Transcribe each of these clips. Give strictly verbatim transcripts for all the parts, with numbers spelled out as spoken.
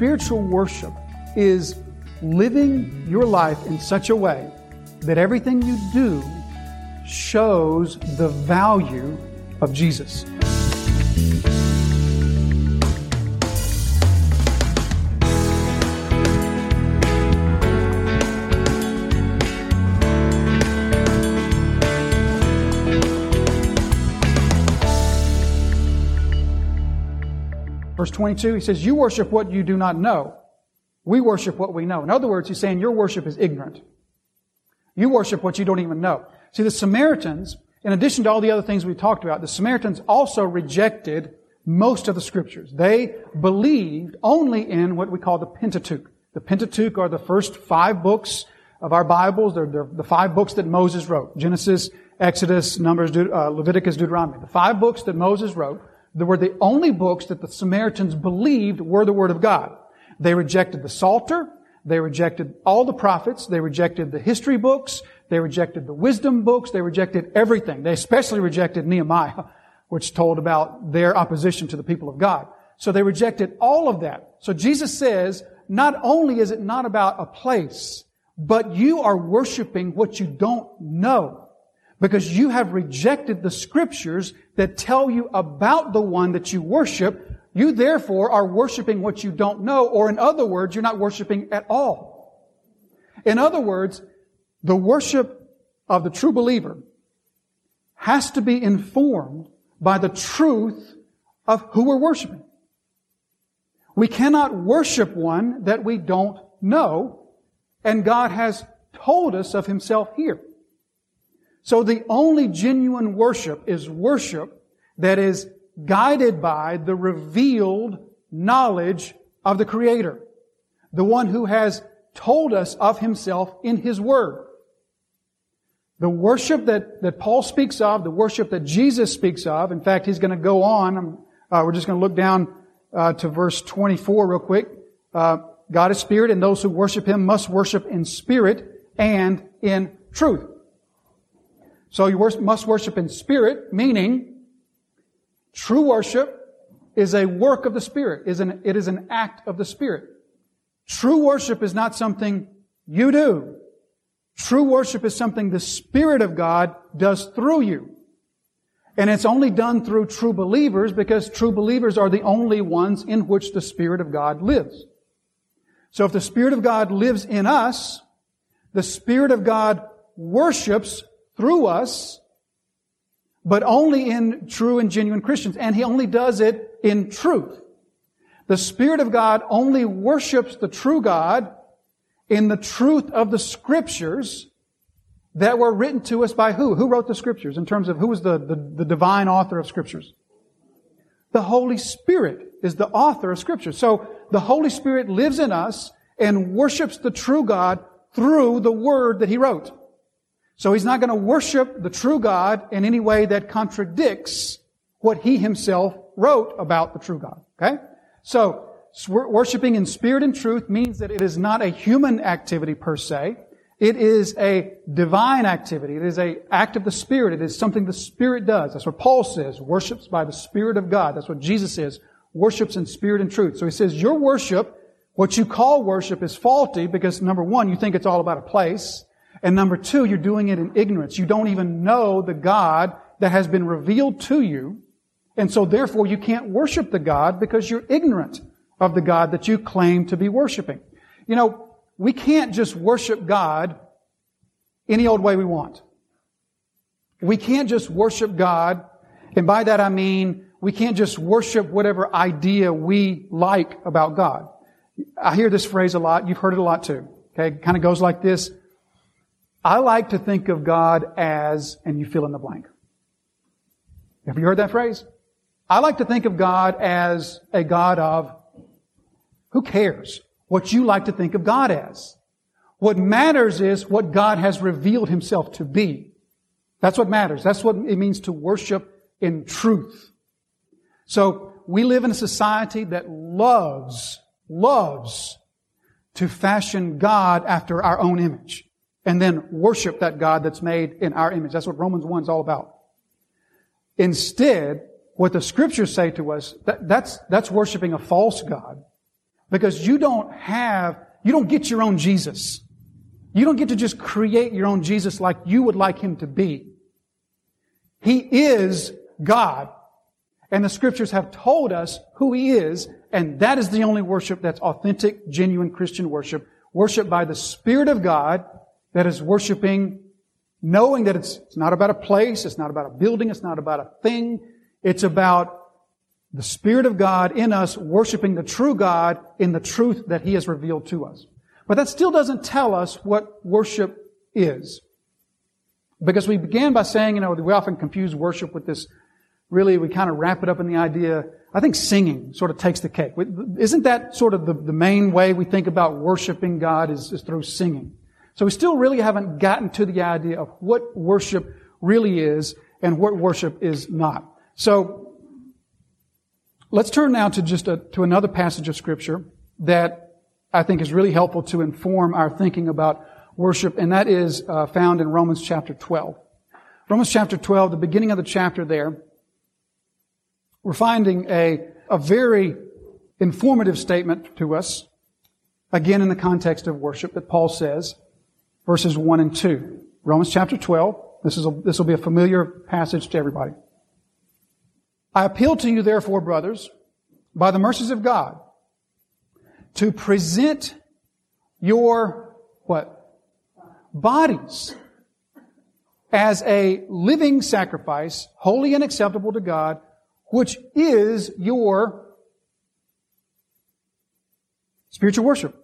Spiritual worship is living your life in such a way that everything you do shows the value of Jesus. Verse twenty-two, he says, you worship what you do not know. We worship what we know. In other words, he's saying your worship is ignorant. You worship what you don't even know. See, the Samaritans, in addition to all the other things we talked about, the Samaritans also rejected most of the Scriptures. They believed only in what we call the Pentateuch. The Pentateuch are the first five books of our Bibles. They're, they're the five books that Moses wrote. Genesis, Exodus, Numbers, Deut- uh, Leviticus, Deuteronomy. The five books that Moses wrote. They were the only books that the Samaritans believed were the Word of God. They rejected the Psalter. They rejected all the prophets. They rejected the history books. They rejected the wisdom books. They rejected everything. They especially rejected Nehemiah, which told about their opposition to the people of God. So they rejected all of that. So Jesus says, not only is it not about a place, but you are worshiping what you don't know, because you have rejected the Scriptures that tell you about the one that you worship. You therefore are worshiping what you don't know, or in other words, you're not worshiping at all. In other words, the worship of the true believer has to be informed by the truth of who we're worshiping. We cannot worship one that we don't know, and God has told us of Himself here. So the only genuine worship is worship that is guided by the revealed knowledge of the Creator, the one who has told us of Himself in His Word. The worship that, that Paul speaks of, the worship that Jesus speaks of, in fact, he's going to go on. Uh, we're just going to look down uh, to verse twenty-four real quick. Uh, God is Spirit, and those who worship Him must worship in spirit and in truth. So you must worship in spirit, meaning true worship is a work of the Spirit. It is an act of the Spirit. True worship is not something you do. True worship is something the Spirit of God does through you. And it's only done through true believers, because true believers are the only ones in which the Spirit of God lives. So if the Spirit of God lives in us, the Spirit of God worships through us, but only in true and genuine Christians. And He only does it in truth. The Spirit of God only worships the true God in the truth of the Scriptures that were written to us by who? Who wrote the Scriptures in terms of who was the, the, the divine author of Scriptures? The Holy Spirit is the author of Scripture. So the Holy Spirit lives in us and worships the true God through the Word that He wrote. So He's not going to worship the true God in any way that contradicts what He Himself wrote about the true God. Okay? So, worshiping in spirit and truth means that it is not a human activity per se. It is a divine activity. It is an act of the Spirit. It is something the Spirit does. That's what Paul says, worships by the Spirit of God. That's what Jesus says, worships in spirit and truth. So he says, your worship, what you call worship, is faulty because, number one, you think it's all about a place. And number two, you're doing it in ignorance. You don't even know the God that has been revealed to you. And so therefore you can't worship the God because you're ignorant of the God that you claim to be worshiping. You know, we can't just worship God any old way we want. We can't just worship God, and by that I mean we can't just worship whatever idea we like about God. I hear this phrase a lot. You've heard it a lot too. Okay, it kind of goes like this. I like to think of God as, and you fill in the blank. Have you heard that phrase? I like to think of God as a God of, who cares what you like to think of God as? What matters is what God has revealed Himself to be. That's what matters. That's what it means to worship in truth. So we live in a society that loves, loves to fashion God after our own image, and then worship that God that's made in our image. That's what Romans one is all about. Instead, what the Scriptures say to us, that, that's, that's worshiping a false God. Because you don't have, you don't get your own Jesus. You don't get to just create your own Jesus like you would like Him to be. He is God. And the Scriptures have told us who He is, and that is the only worship that's authentic, genuine Christian worship. Worship by the Spirit of God that is worshiping, knowing that it's, it's not about a place, it's not about a building, it's not about a thing. It's about the Spirit of God in us worshiping the true God in the truth that He has revealed to us. But that still doesn't tell us what worship is. Because we began by saying, you know, we often confuse worship with this. Really, we kind of wrap it up in the idea, I think singing sort of takes the cake. Isn't that sort of the, the main way we think about worshiping God is, is through singing? So we still really haven't gotten to the idea of what worship really is and what worship is not. So let's turn now to just a, to another passage of Scripture that I think is really helpful to inform our thinking about worship, and that is uh, found in Romans chapter twelve. Romans chapter twelve, the beginning of the chapter there, we're finding a, a very informative statement to us, again in the context of worship, that Paul says, verses one and two. Romans chapter twelve, this is a, this will be a familiar passage to everybody. I appeal to you therefore, brothers, by the mercies of God, to present your, what? Bodies as a living sacrifice, holy and acceptable to God, which is your spiritual worship.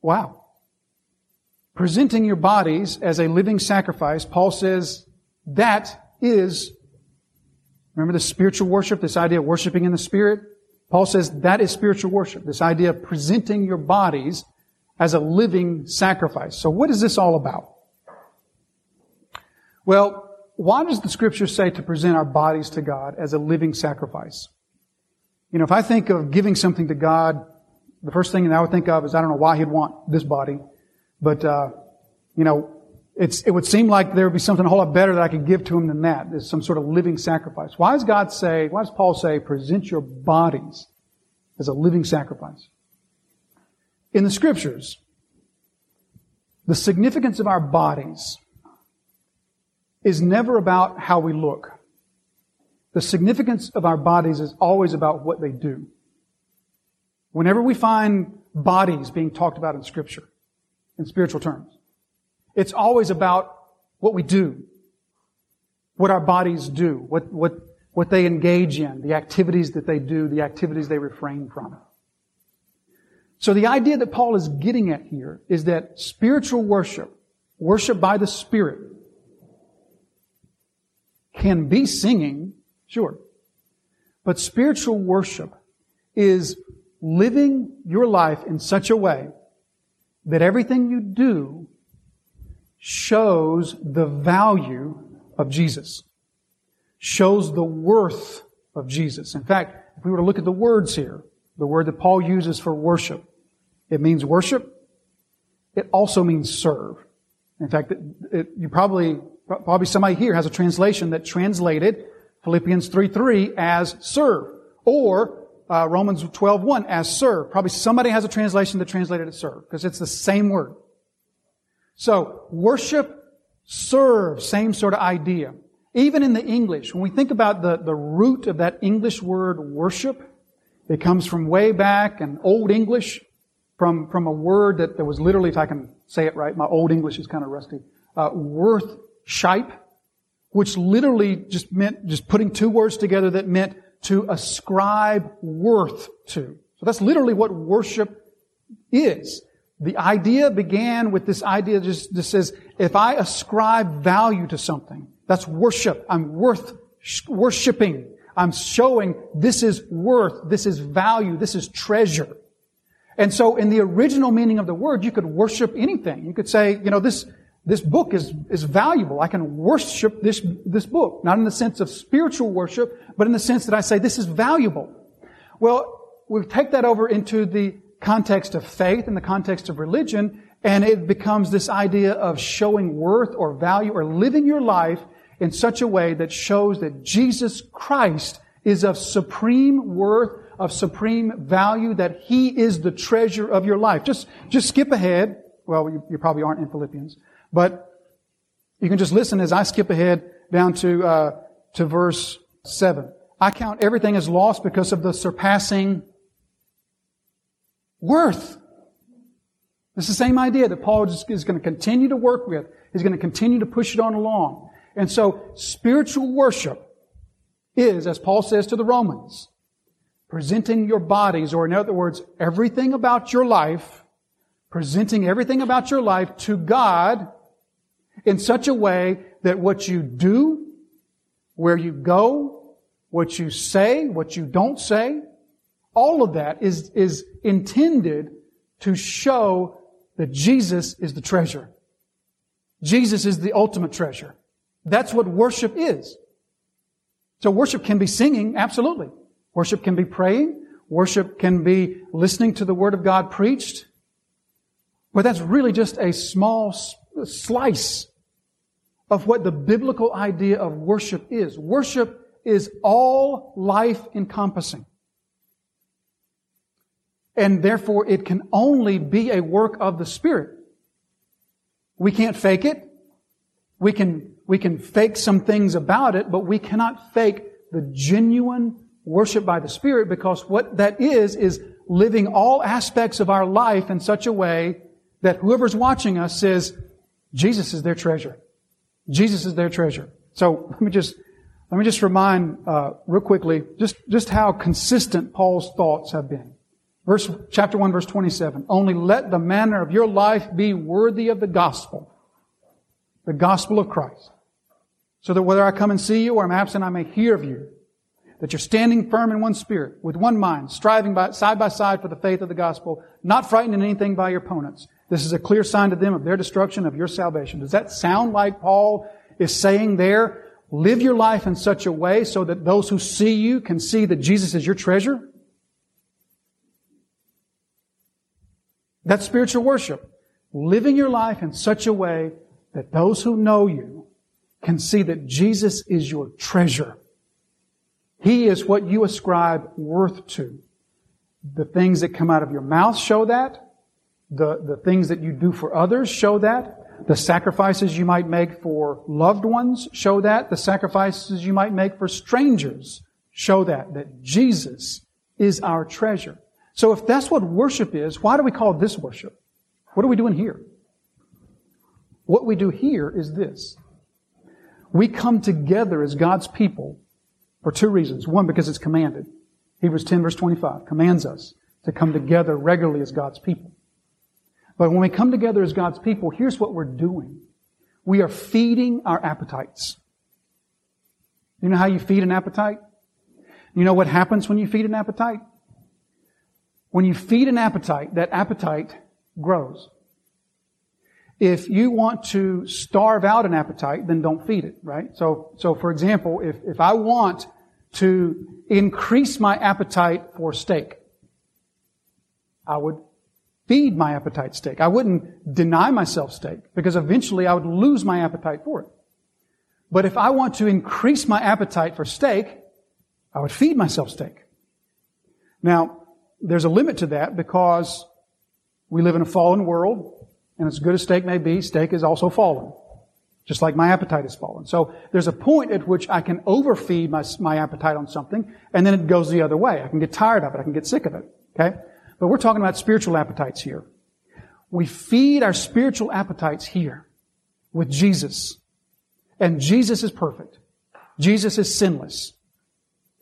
Wow. Presenting your bodies as a living sacrifice, Paul says, that is, remember the spiritual worship, this idea of worshiping in the Spirit? Paul says that is spiritual worship, this idea of presenting your bodies as a living sacrifice. So what is this all about? Well, why does the Scripture say to present our bodies to God as a living sacrifice? You know, if I think of giving something to God, the first thing that I would think of is, I don't know why He'd want this body, but, uh, you know, it's, it would seem like there would be something a whole lot better that I could give to Him than that. There's some sort of living sacrifice. Why does God say, why does Paul say, present your bodies as a living sacrifice? In the Scriptures, the significance of our bodies is never about how we look. The significance of our bodies is always about what they do. Whenever we find bodies being talked about in Scripture, in spiritual terms, it's always about what we do, what our bodies do, what, what, what they engage in, the activities that they do, the activities they refrain from. So the idea that Paul is getting at here is that spiritual worship, worship by the Spirit, can be singing, sure. But spiritual worship is living your life in such a way that everything you do shows the value of Jesus, shows the worth of Jesus. In fact, if we were to look at the words here, the word that Paul uses for worship, it means worship. It also means serve. In fact, it, it, you probably... Probably somebody here has a translation that translated Philippians three three as serve, or uh, Romans twelve one as serve. Probably somebody has a translation that translated it serve, because it's the same word. So, worship, serve, same sort of idea. Even in the English, when we think about the, the root of that English word worship, it comes from way back in Old English, from, from a word that, that was literally, if I can say it right, my Old English is kind of rusty, uh, worth Shipe, which literally just meant, just putting two words together that meant to ascribe worth to. So that's literally what worship is. The idea began with this idea that just, just says, if I ascribe value to something, that's worship. I'm worth sh- worshiping. I'm showing this is worth, this is value, this is treasure. And so in the original meaning of the word, you could worship anything. You could say, you know, this... This book is, is valuable. I can worship this, this book. Not in the sense of spiritual worship, but in the sense that I say this is valuable. Well, we take that over into the context of faith, in the context of religion, and it becomes this idea of showing worth or value or living your life in such a way that shows that Jesus Christ is of supreme worth, of supreme value, that He is the treasure of your life. Just, just skip ahead. Well, you, you probably aren't in Philippians, but you can just listen as I skip ahead down to, uh, to verse seven. I count everything as loss because of the surpassing worth. It's the same idea that Paul is going to continue to work with. He's going to continue to push it on along. And so spiritual worship is, as Paul says to the Romans, presenting your bodies, or in other words, everything about your life, presenting everything about your life to God in such a way that what you do, where you go, what you say, what you don't say, all of that is, is intended to show that Jesus is the treasure. Jesus is the ultimate treasure. That's what worship is. So worship can be singing, absolutely. Worship can be praying. Worship can be listening to the Word of God preached. But that's really just a small slice of what the biblical idea of worship is. Worship is all life-encompassing. And therefore, it can only be a work of the Spirit. We can't fake it. We can, we can fake some things about it, but we cannot fake the genuine worship by the Spirit, because what that is, is living all aspects of our life in such a way that whoever's watching us says, Jesus is their treasure. Jesus is their treasure. So let me just, let me just remind, uh, real quickly, just, just how consistent Paul's thoughts have been. Verse, chapter one, verse twenty-seven. Only let the manner of your life be worthy of the gospel, the gospel of Christ, so that whether I come and see you or I'm absent, I may hear of you, that you're standing firm in one spirit, with one mind, striving by, side by side for the faith of the gospel, not frightened in anything by your opponents. This is a clear sign to them of their destruction, of your salvation. Does that sound like Paul is saying there? Live your life in such a way so that those who see you can see that Jesus is your treasure? That's spiritual worship. Living your life in such a way that those who know you can see that Jesus is your treasure. He is what you ascribe worth to. The things that come out of your mouth show that. The, the things that you do for others show that. The sacrifices you might make for loved ones show that. The sacrifices you might make for strangers show that, that Jesus is our treasure. So if that's what worship is, why do we call this worship? What are we doing here? What we do here is this. We come together as God's people for two reasons. One, because it's commanded. Hebrews ten verse twenty-five commands us to come together regularly as God's people. But when we come together as God's people, here's what we're doing. We are feeding our appetites. You know how you feed an appetite? You know what happens when you feed an appetite? When you feed an appetite, that appetite grows. If you want to starve out an appetite, then don't feed it, right? So, so for example, if, if I want to increase my appetite for steak, I would feed my appetite steak. I wouldn't deny myself steak, because eventually I would lose my appetite for it. But if I want to increase my appetite for steak, I would feed myself steak. Now, there's a limit to that, because we live in a fallen world, and as good as steak may be, steak is also fallen, just like my appetite is fallen. So there's a point at which I can overfeed my, my appetite on something, and then it goes the other way. I can get tired of it. I can get sick of it. Okay? But we're talking about spiritual appetites here. We feed our spiritual appetites here with Jesus. And Jesus is perfect. Jesus is sinless.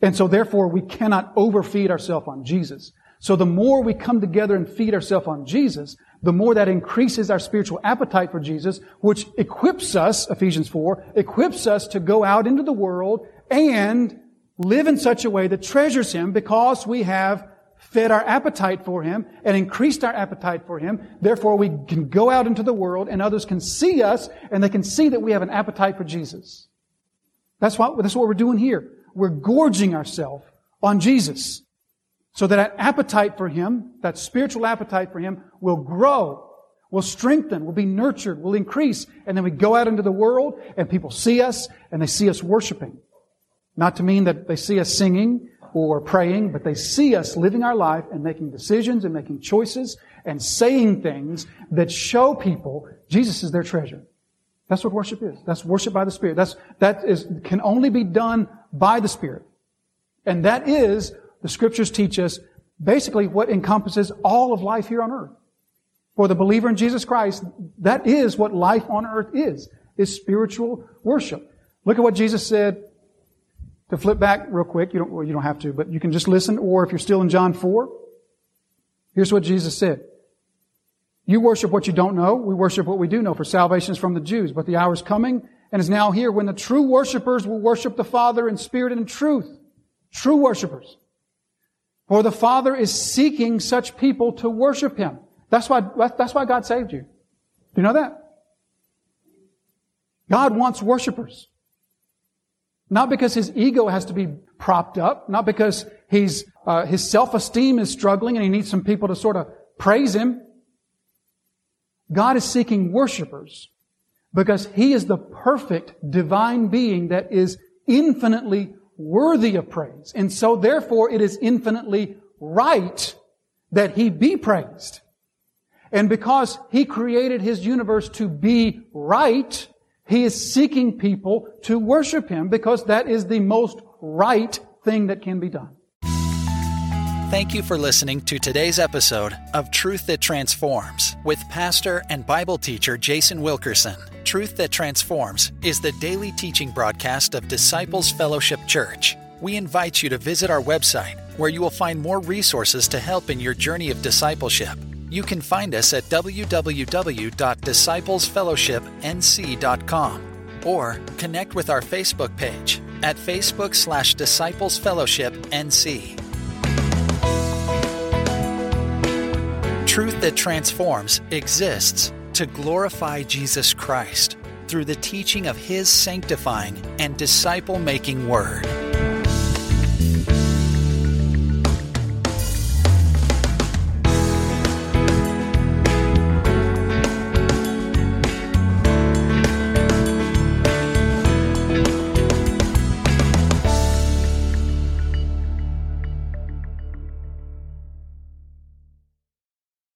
And so therefore, we cannot overfeed ourselves on Jesus. So the more we come together and feed ourselves on Jesus, the more that increases our spiritual appetite for Jesus, which equips us, Ephesians four, equips us to go out into the world and live in such a way that treasures Him, because we have fed our appetite for Him and increased our appetite for Him. Therefore, we can go out into the world and others can see us, and they can see that we have an appetite for Jesus. That's what, that's what we're doing here. We're gorging ourselves on Jesus, so that our appetite for Him, that spiritual appetite for Him, will grow, will strengthen, will be nurtured, will increase. And then we go out into the world and people see us, and they see us worshiping. Not to mean that they see us singing or praying, but they see us living our life and making decisions and making choices and saying things that show people Jesus is their treasure. That's what worship is. That's worship by the Spirit. That's, that is, can only be done by the Spirit. And that is, the Scriptures teach us, basically what encompasses all of life here on earth. For the believer in Jesus Christ, that is what life on earth is, is spiritual worship. Look at what Jesus said. To flip back real quick, you don't, well, you don't have to, but you can just listen, or if you're still in John four, here's what Jesus said. You worship what you don't know, we worship what we do know, for salvation is from the Jews. But the hour is coming, and is now here, when the true worshipers will worship the Father in spirit and in truth. True worshipers. For the Father is seeking such people to worship Him. That's why, that's why God saved you. Do you know that? God wants worshipers. Not because his ego has to be propped up, not because he's, uh, his self-esteem is struggling and he needs some people to sort of praise him. God is seeking worshipers because he is the perfect divine being that is infinitely worthy of praise. And so therefore it is infinitely right that he be praised. And because he created his universe to be right, he is seeking people to worship Him because that is the most right thing that can be done. Thank you for listening to today's episode of Truth That Transforms with pastor and Bible teacher Jason Wilkerson. Truth That Transforms is the daily teaching broadcast of Disciples Fellowship Church. We invite you to visit our website where you will find more resources to help in your journey of discipleship. You can find us at w w w dot disciples fellowship n c dot com or connect with our Facebook page at Facebook slash Disciples Fellowship N C. Truth That Transforms exists to glorify Jesus Christ through the teaching of His sanctifying and disciple-making Word.